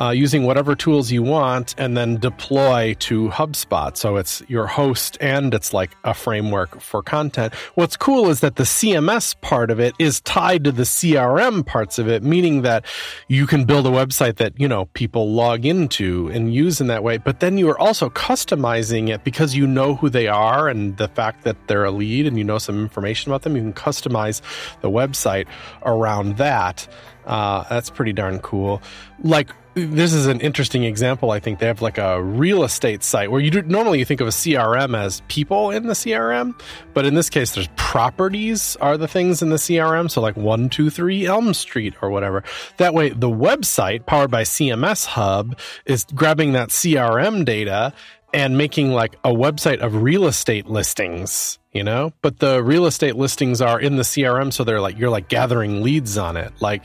Uh, using whatever tools you want and then deploy to HubSpot. So it's your host and it's like a framework for content. What's cool is that the C M S part of it is tied to the C R M parts of it, meaning that you can build a website that, you know, people log into and use in that way. But then you are also customizing it because you know who they are and the fact that they're a lead and you know some information about them. You can customize the website around that. Uh, that's pretty darn cool. Like, this is an interesting example. I think they have like a real estate site where you do, normally you think of a C R M as people in the C R M, but in this case, there's properties are the things in the C R M. So like one two three Elm Street or whatever. That way, the website powered by C M S Hub is grabbing that C R M data and making like a website of real estate listings, you know, but the real estate listings are in the C R M. So they're like, you're like gathering leads on it. Like,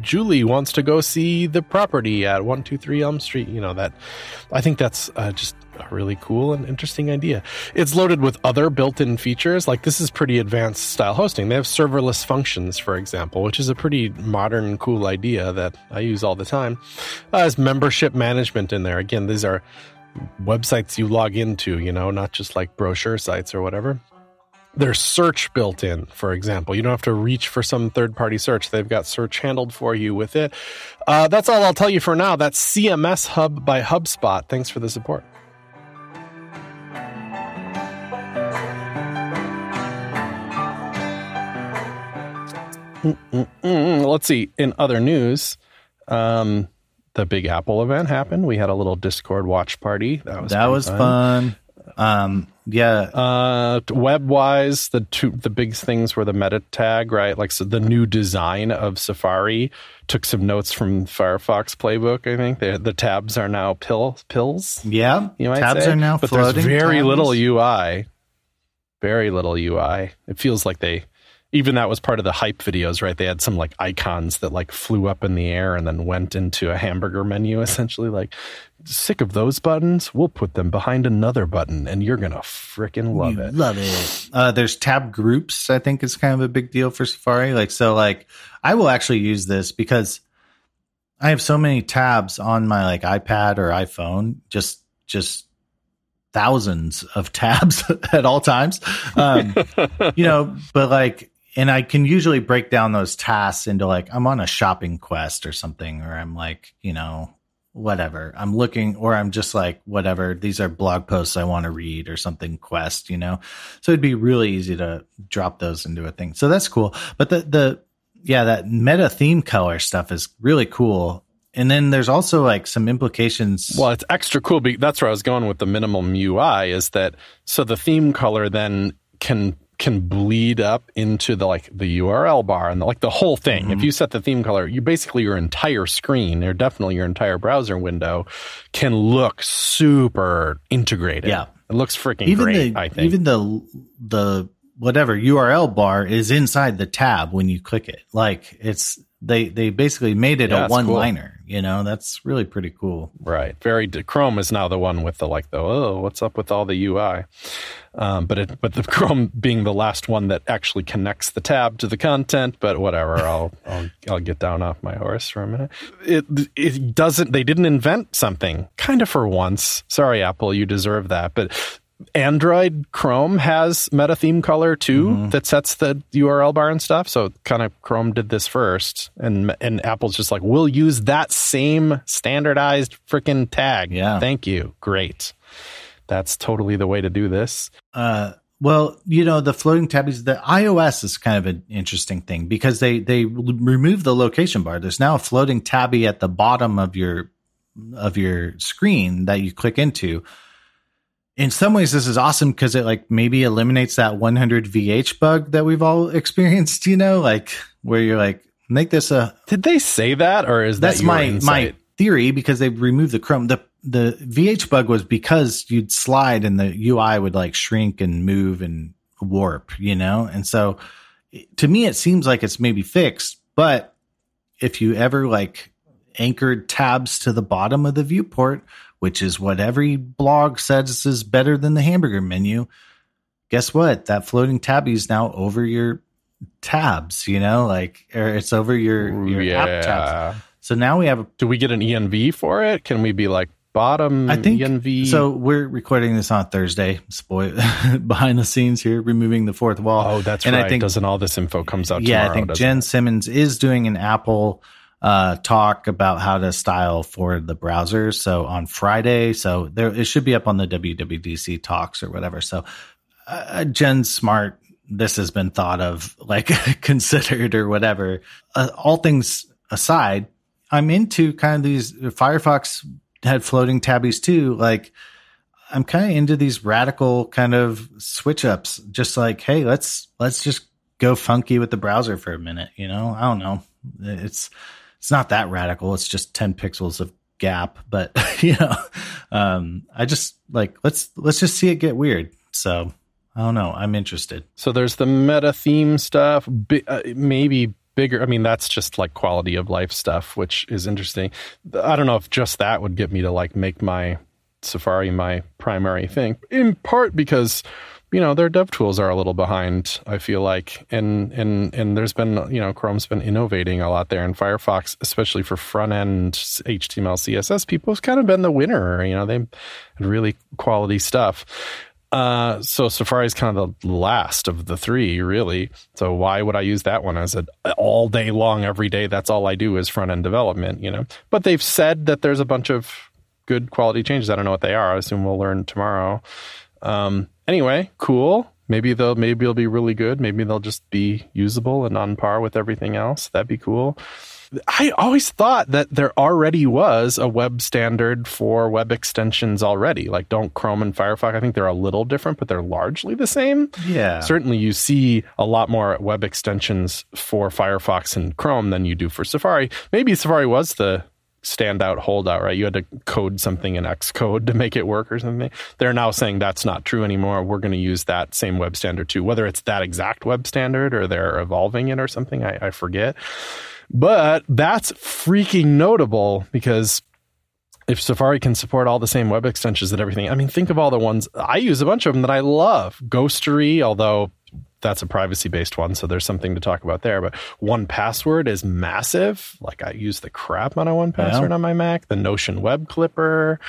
Julie wants to go see the property at one two three Elm Street. You know, that I think that's uh, just a really cool and interesting idea. It's loaded with other built-in features. Like, this is pretty advanced style hosting. They have serverless functions, for example, which is a pretty modern, cool idea that I use all the time. Uh, there's membership management in there. Again, these are websites you log into, you know, not just like brochure sites or whatever. There's search built in, for example. You don't have to reach for some third-party search. They've got search handled for you with it. Uh, that's all I'll tell you for now. That's C M S Hub by HubSpot. Thanks for the support. Mm-mm-mm. Let's see. In other news, um, the Big Apple event happened. We had a little Discord watch party. That was that was fun. fun. Um, yeah. Uh, web wise, the two, the big things were the meta tag, right? Like, so the new design of Safari took some notes from Firefox playbook. I think the, the tabs are now pill, pills. Yeah. You might tabs say. are now but floating. But there's very tabs. little U I, very little U I. It feels like they, even that was part of the hype videos, right? They had some like icons that like flew up in the air and then went into a hamburger menu, essentially. Like, sick of those buttons, we'll put them behind another button and you're going to freaking love you it. Love it. Uh, there's tab groups, I think, is kind of a big deal for Safari. Like, so like I will actually use this because I have so many tabs on my like iPad or iPhone, just, just, thousands of tabs at all times. Um, you know, but like, and I can usually break down those tasks into like, I'm on a shopping quest or something, or I'm like, you know, whatever I'm looking, or I'm just like, whatever, these are blog posts I want to read or something quest, you know? So it'd be really easy to drop those into a thing. So that's cool. But the, the, yeah, that meta theme color stuff is really cool. And then there's also like some implications. Well, it's extra cool. That's where I was going with the minimum U I is that, so the theme color then can can bleed up into the like the U R L bar and the, like the whole thing. Mm-hmm. If you set the theme color, you basically your entire screen, or definitely your entire browser window, can look super integrated. Yeah, it looks freaking even great. The, I think even the the whatever U R L bar is inside the tab when you click it. Like it's. They they basically made it yeah, a one-liner, cool. You know? That's really pretty cool. Right. Very de- Chrome is now the one with the, like, the, oh, what's up with all the U I? Um, but it, but the Chrome being the last one that actually connects the tab to the content, but whatever, I'll I'll, I'll get down off my horse for a minute. It it doesn't, they didn't invent something, kind of for once. Sorry, Apple, you deserve that, but... Android Chrome has meta theme color too mm-hmm. that sets the U R L bar and stuff. So kind of Chrome did this first, and and Apple's just like, we'll use that same standardized freaking tag. Yeah, thank you. Great. That's totally the way to do this. Uh, well, you know, the floating tab is the iOS is kind of an interesting thing because they they removed the location bar. There's now a floating tabby at the bottom of your of your screen that you click into. In some ways, this is awesome because it like maybe eliminates that one hundred V H bug that we've all experienced, you know, like where you're like, make this a. Did they say that or is that that's my insight? My theory because they've removed the Chrome. The the V H bug was because you'd slide and the U I would like shrink and move and warp, you know? And so to me, it seems like it's maybe fixed, but if you ever like anchored tabs to the bottom of the viewport, which is what every blog says is better than the hamburger menu, guess what? That floating tabby is now over your tabs, you know, like, or it's over your, your yeah. app tabs. So now we have a, do we get an E N V for it? Can we be like bottom I think, E N V? So we're recording this on Thursday. Spoil behind the scenes here, removing the fourth wall. Oh, that's and right. I think, doesn't all this info comes out yeah, tomorrow? Yeah, I think Jen it? Simmons is doing an Apple uh, talk about how to style for the browser. So on Friday, so there it should be up on the W W D C talks or whatever. So uh, Jen's smart. This has been thought of, like considered or whatever. Uh, all things aside, I'm into kind of these. Firefox had floating tabbies too. Like I'm kind of into these radical kind of switch ups. Just like, hey, let's let's just go funky with the browser for a minute. You know, I don't know. It's it's not that radical. It's just ten pixels of gap. But you know, um, I just like let's let's just see it get weird. So I don't know. I'm interested. So there's the meta theme stuff. Bi- uh, maybe. Bigger, I mean, that's just like quality of life stuff, which is interesting. I don't know if just that would get me to like make my Safari my primary thing, in part because, you know, their dev tools are a little behind, I feel like. And and and there's been, you know, Chrome's been innovating a lot there. And Firefox, especially for front end H T M L, C S S, people have kind of been the winner. You know, they had really quality stuff. Uh, so Safari is kind of the last of the three, really. So why would I use that one as a all day long, every day? That's all I do is front end development, you know. But they've said that there's a bunch of good quality changes. I don't know what they are. I assume we'll learn tomorrow. Um, anyway, cool. Maybe they'll maybe it'll be really good. Maybe they'll just be usable and on par with everything else. That'd be cool. I always thought that there already was a web standard for web extensions already. Like, don't Chrome and Firefox, I think they're a little different, but they're largely the same. Yeah. Certainly you see a lot more web extensions for Firefox and Chrome than you do for Safari. Maybe Safari was the standout holdout, right? You had to code something in Xcode to make it work or something. They're now saying that's not true anymore. We're going to use that same web standard too, whether it's that exact web standard or they're evolving it or something. I, I forget. But that's freaking notable, because if Safari can support all the same web extensions and everything, I mean, think of all the ones I use, a bunch of them that I love. Ghostery, although that's a privacy-based one, so there's something to talk about there. But one Password is massive. Like, I use the crap out of one Password yeah. on my Mac. The Notion Web Clipper,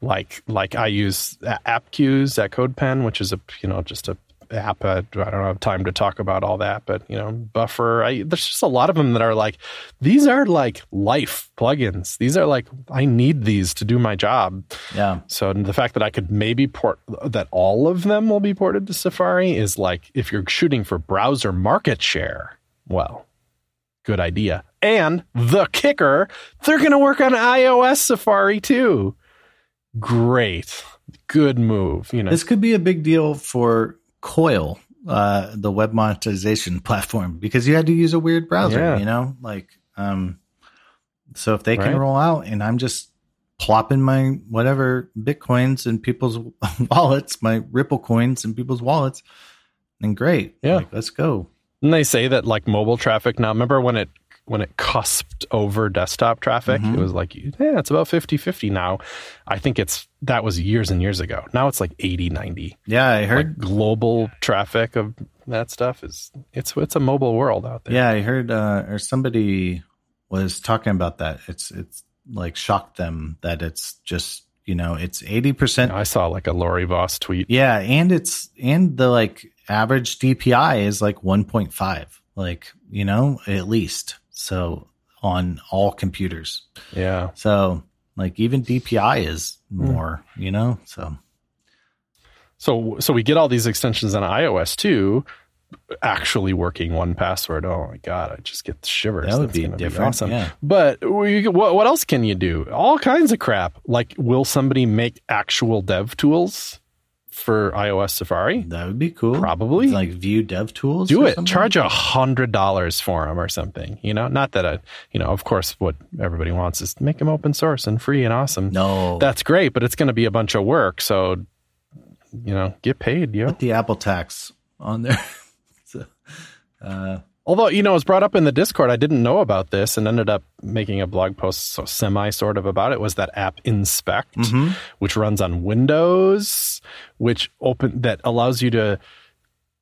like like I use AppQs at CodePen, which is a you know just a app. I don't have time to talk about all that, but you know, Buffer. I, there's just a lot of them that are like, these are like life plugins. These are like, I need these to do my job. Yeah. So the fact that I could maybe port that all of them will be ported to Safari is like, if you're shooting for browser market share, well, good idea. And the kicker, they're going to work on iOS Safari too. Great. Good move. You know, this could be a big deal for Coil, uh, the web monetization platform, because you had to use a weird browser, yeah. you know, like, um, so if they right. can roll out and I'm just plopping my whatever Bitcoins in people's wallets, my Ripple coins in people's wallets, then great. Yeah. Like, let's go. And they say that like mobile traffic now, remember when it, when it cusped over desktop traffic, mm-hmm. it was like, yeah, it's about fifty-fifty now. I think it's, that was years and years ago. Now it's like eighty ninety. Yeah, I heard. Like global traffic of that stuff is, it's it's a mobile world out there. Yeah, I heard, uh, or somebody was talking about that. It's, it's like shocked them that it's just, you know, it's eighty percent. I saw like a Lori Voss tweet. Yeah, and it's, and the like average D P I is like one point five, like, you know, at least. So on all computers. Yeah. So like even D P I is more, mm. you know, so. So, so we get all these extensions on iOS too, actually working one Password. Oh my God. I just get the shivers. That would That's be different. Be awesome. Yeah. But we, what, what else can you do? All kinds of crap. Like, will somebody make actual dev tools for iOS Safari. That would be cool. Probably. It's like Vue Dev Tools. Do it. Something? Charge a hundred dollars for them or something. You know, not that I, you know, of course, what everybody wants is to make them open source and free and awesome. No, that's great, but it's going to be a bunch of work. So, you know, get paid. Yo. Put the Apple tax on there. so, uh, Although, you know, it was brought up in the Discord. I didn't know about this and ended up making a blog post so semi sort of about it. Was that app Inspect, mm-hmm. which runs on Windows, which open that allows you to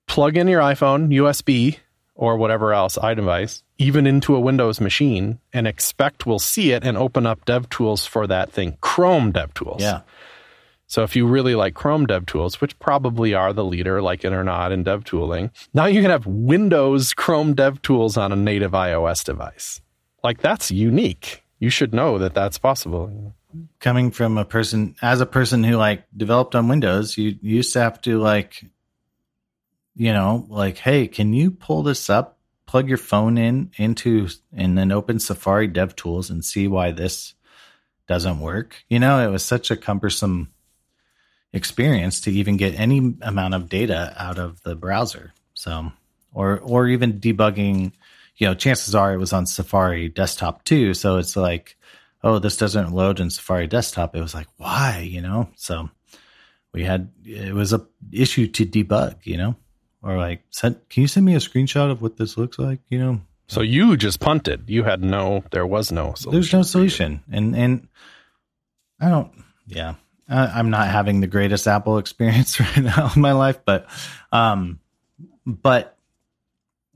plug in your iPhone, U S B, or whatever else iDevice, even into a Windows machine, and Inspect will see it and open up DevTools for that thing. Chrome DevTools. Yeah. So if you really like Chrome DevTools, which probably are the leader, like it or not, in DevTooling, now you can have Windows Chrome DevTools on a native iOS device. Like, that's unique. You should know that that's possible. Coming from a person, as a person who, like, developed on Windows, you, you used to have to, like, you know, like, hey, can you pull this up, plug your phone in, into, and then open Safari DevTools and see why this doesn't work? You know, it was such a cumbersome experience to even get any amount of data out of the browser. So, or or even debugging, you know, chances are it was on Safari desktop too. So it's like, oh, this doesn't load in Safari desktop. It was like, why, you know? So we had, it was a issue to debug, you know, or like, send, can you send me a screenshot of what this looks like? You know? So you just punted, you had no, there was no solution. There's no solution. And, and I don't, yeah. I'm not having the greatest Apple experience right now in my life, but, um, but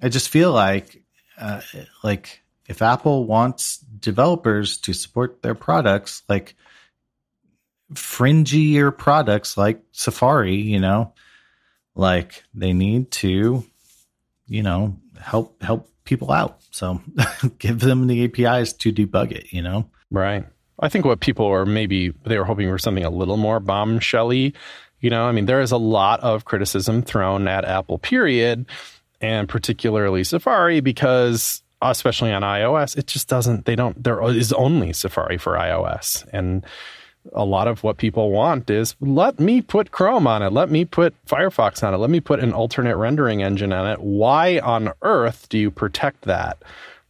I just feel like, uh, like if Apple wants developers to support their products, like fringier products like Safari, you know, like they need to, you know, help, help people out. So give them the A P Is to debug it, you know? Right. I think what people were maybe, they were hoping for something a little more bombshelly. You know, I mean, there is a lot of criticism thrown at Apple, period, and particularly Safari, because especially on iOS, it just doesn't, they don't, there is only Safari for iOS. And a lot of what people want is, let me put Chrome on it. Let me put Firefox on it. Let me put an alternate rendering engine on it. Why on earth do you protect that?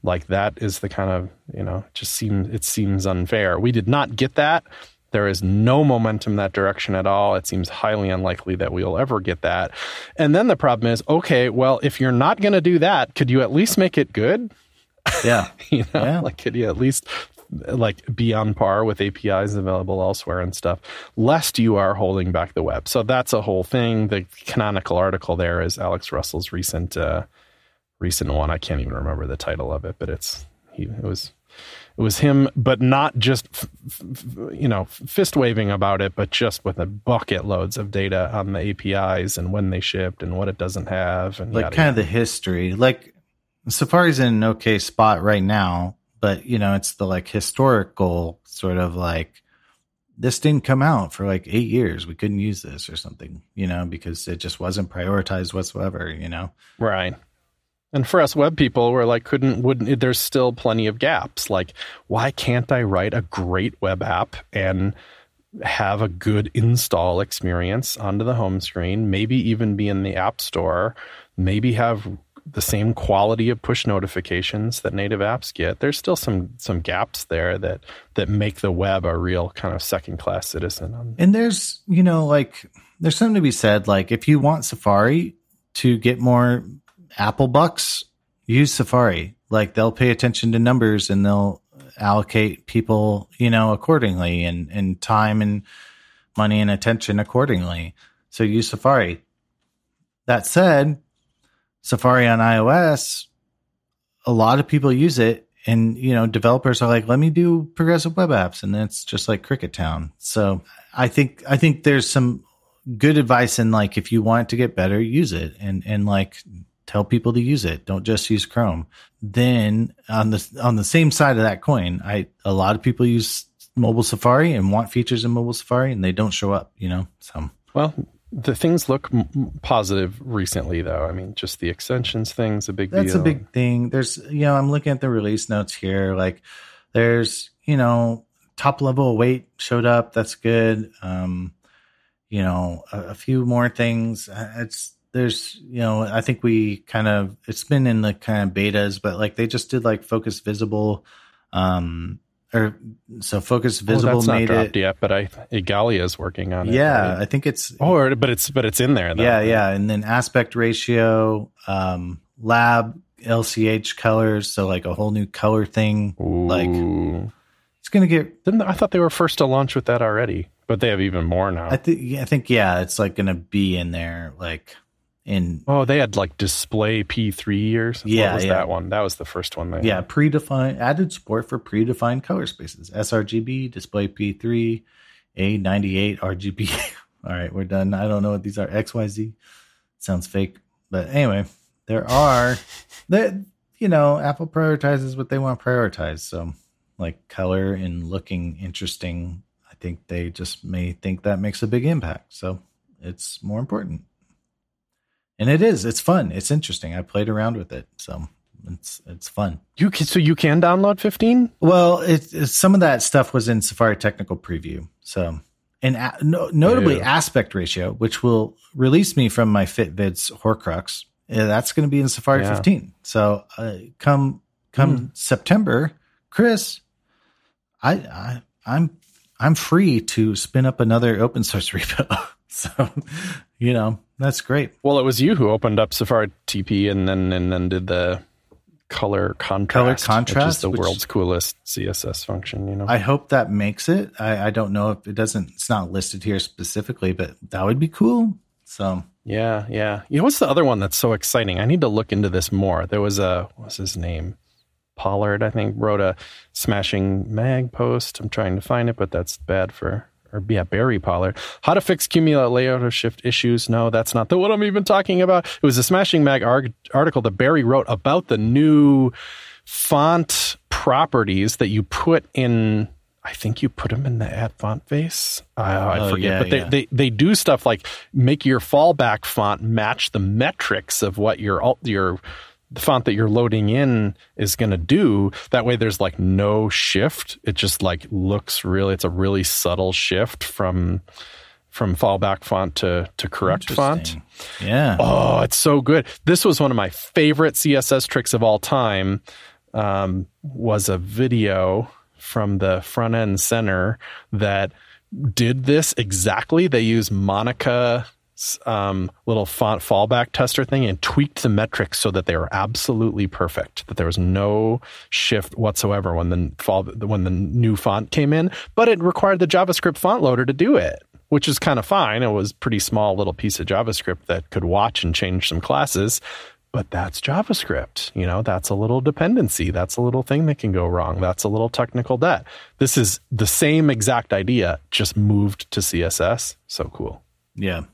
Like, that is the kind of, you know, it just seems, it seems unfair. We did not get that. There is no momentum that direction at all. It seems highly unlikely that we'll ever get that. And then the problem is, okay, well, if you're not going to do that, could you at least make it good? Yeah. you know, yeah. Like, could you at least, like, be on par with A P Is available elsewhere and stuff, lest you are holding back the web. So that's a whole thing. The canonical article there is Alex Russell's recent, uh, recent one. I can't even remember the title of it, but it's, he, it was, it was him, but not just, f- f- you know, fist waving about it, but just with a bucket loads of data on the A P Is and when they shipped and what it doesn't have. And like yada, kind yada. Of the history, like Safari's in an okay spot right now, but you know, it's the like historical sort of like, this didn't come out for like eight years. We couldn't use this or something, you know, because it just wasn't prioritized whatsoever, you know? Right. And for us web people, we're like, couldn't, wouldn't, there's still plenty of gaps. Like, why can't I write a great web app and have a good install experience onto the home screen, maybe even be in the app store, maybe have the same quality of push notifications that native apps get? There's still some some gaps there that, that make the web a real kind of second-class citizen. And there's, you know, like, there's something to be said, like, if you want Safari to get more Apple bucks, use Safari. Like, they'll pay attention to numbers and they'll allocate people, you know, accordingly, and, and time and money and attention accordingly. So use Safari. That said, Safari on iOS, a lot of people use it, and, you know, developers are like, let me do progressive web apps. And that's just like Cricket Town. So I think, I think there's some good advice in, like, if you want it to get better, use it. And, and like, tell people to use it. Don't just use Chrome. Then on the on the same side of that coin, I a lot of people use mobile Safari and want features in mobile Safari, and they don't show up. You know, so well, the things look m- positive recently, though. I mean, just the extensions thing's a big deal. That's a big thing. There's, you know, I'm looking at the release notes here. Like, there's, you know, top level await showed up. That's good. Um, you know, a, a few more things. It's there's, you know, I think we kind of, it's been in the kind of betas, but like they just did like Focus Visible, um, or so Focus Visible. Oh, that's not made dropped it yet, but I Igalia is working on it. Yeah, right? I think it's. Or but it's but it's in there. Though, yeah, right? Yeah, and then aspect ratio, um, lab, L C H colors, so like a whole new color thing. Ooh. Like it's gonna get. Didn't, I thought they were first to launch with that already, but they have even more now. I think. I think yeah, it's like gonna be in there like. In, oh, they had like display P three or something. Yeah, what was yeah. that one? That was the first one. They yeah, had. Predefined added support for predefined color spaces. sRGB, display P three, A ninety-eight, R G B. All right, we're done. I don't know what these are. X Y Z sounds fake, but anyway, there are that you know Apple prioritizes what they want to prioritize. So, like color and looking interesting, I think they just may think that makes a big impact. So it's more important. And it is. It's fun. It's interesting. I played around with it, so it's it's fun. You can, so you can download fifteen? Well, it, it, some of that stuff was in Safari Technical Preview. So, and a, no, notably Ew. aspect ratio, which will release me from my Fitbit's Horcrux. That's going to be in Safari yeah. fifteen. So, uh, come come mm. September, Chris, I, I I'm I'm free to spin up another open source repo. So, you know, that's great. Well, it was you who opened up Safari T P and then and then did the color contrast, color contrast which is the which, world's coolest C S S function. You know, I hope that makes it. I, I don't know if it doesn't. It's not listed here specifically, but that would be cool. So yeah, yeah. You know, what's the other one that's so exciting? I need to look into this more. There was a what's his name, Pollard, I think, wrote a Smashing Mag post. I'm trying to find it, but that's bad for. Or yeah, Barry Pollard. How to fix cumulative layout or shift issues. No, that's not the what I'm even talking about. It was a Smashing Mag arg- article that Barry wrote about the new font properties that you put in. I think you put them in the add font face. Uh, I oh, forget. Yeah, but they, yeah. they, they do stuff like make your fallback font match the metrics of what your alt, your the font that you're loading in is going to do. That way there's like no shift. It just like looks really, it's a really subtle shift from, from fallback font to, to correct font. Yeah. Oh, it's so good. This was one of my favorite C S S tricks of all time. Um, was a video from the Front End Center that did this exactly. They use Monica, Um, little font fallback tester thing and tweaked the metrics so that they were absolutely perfect, that there was no shift whatsoever when the fall, when the new font came in, but it required the JavaScript font loader to do it, which is kind of fine. It was a pretty small little piece of JavaScript that could watch and change some classes, but that's JavaScript. You know, that's a little dependency. That's a little thing that can go wrong. That's a little technical debt. This is the same exact idea, just moved to C S S. So cool. Yeah.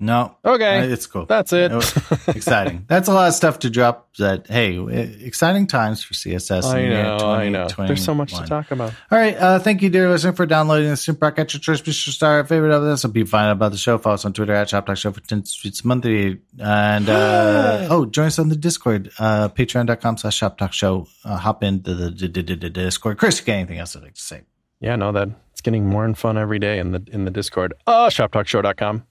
No. Okay. It's cool. That's it. Exciting. That's a lot of stuff to drop that, hey, exciting times for C S S. I know, I know. There's so much to talk about. All right. Uh, thank you, dear listener, for downloading this Snowpack at your choice. Be sure to start a favorite of this and be fine about the show. Follow us on Twitter at Shop Talk Show for ten tweets a month. And, uh, oh, join us on the Discord, uh, patreon.com slash Shop Talk Show. Uh, hop into the d- d- d- d- Discord. Chris, you got anything else I'd like to say? Yeah, no, that it's getting more and fun every day in the in the Discord. Oh, shop talk show dot com.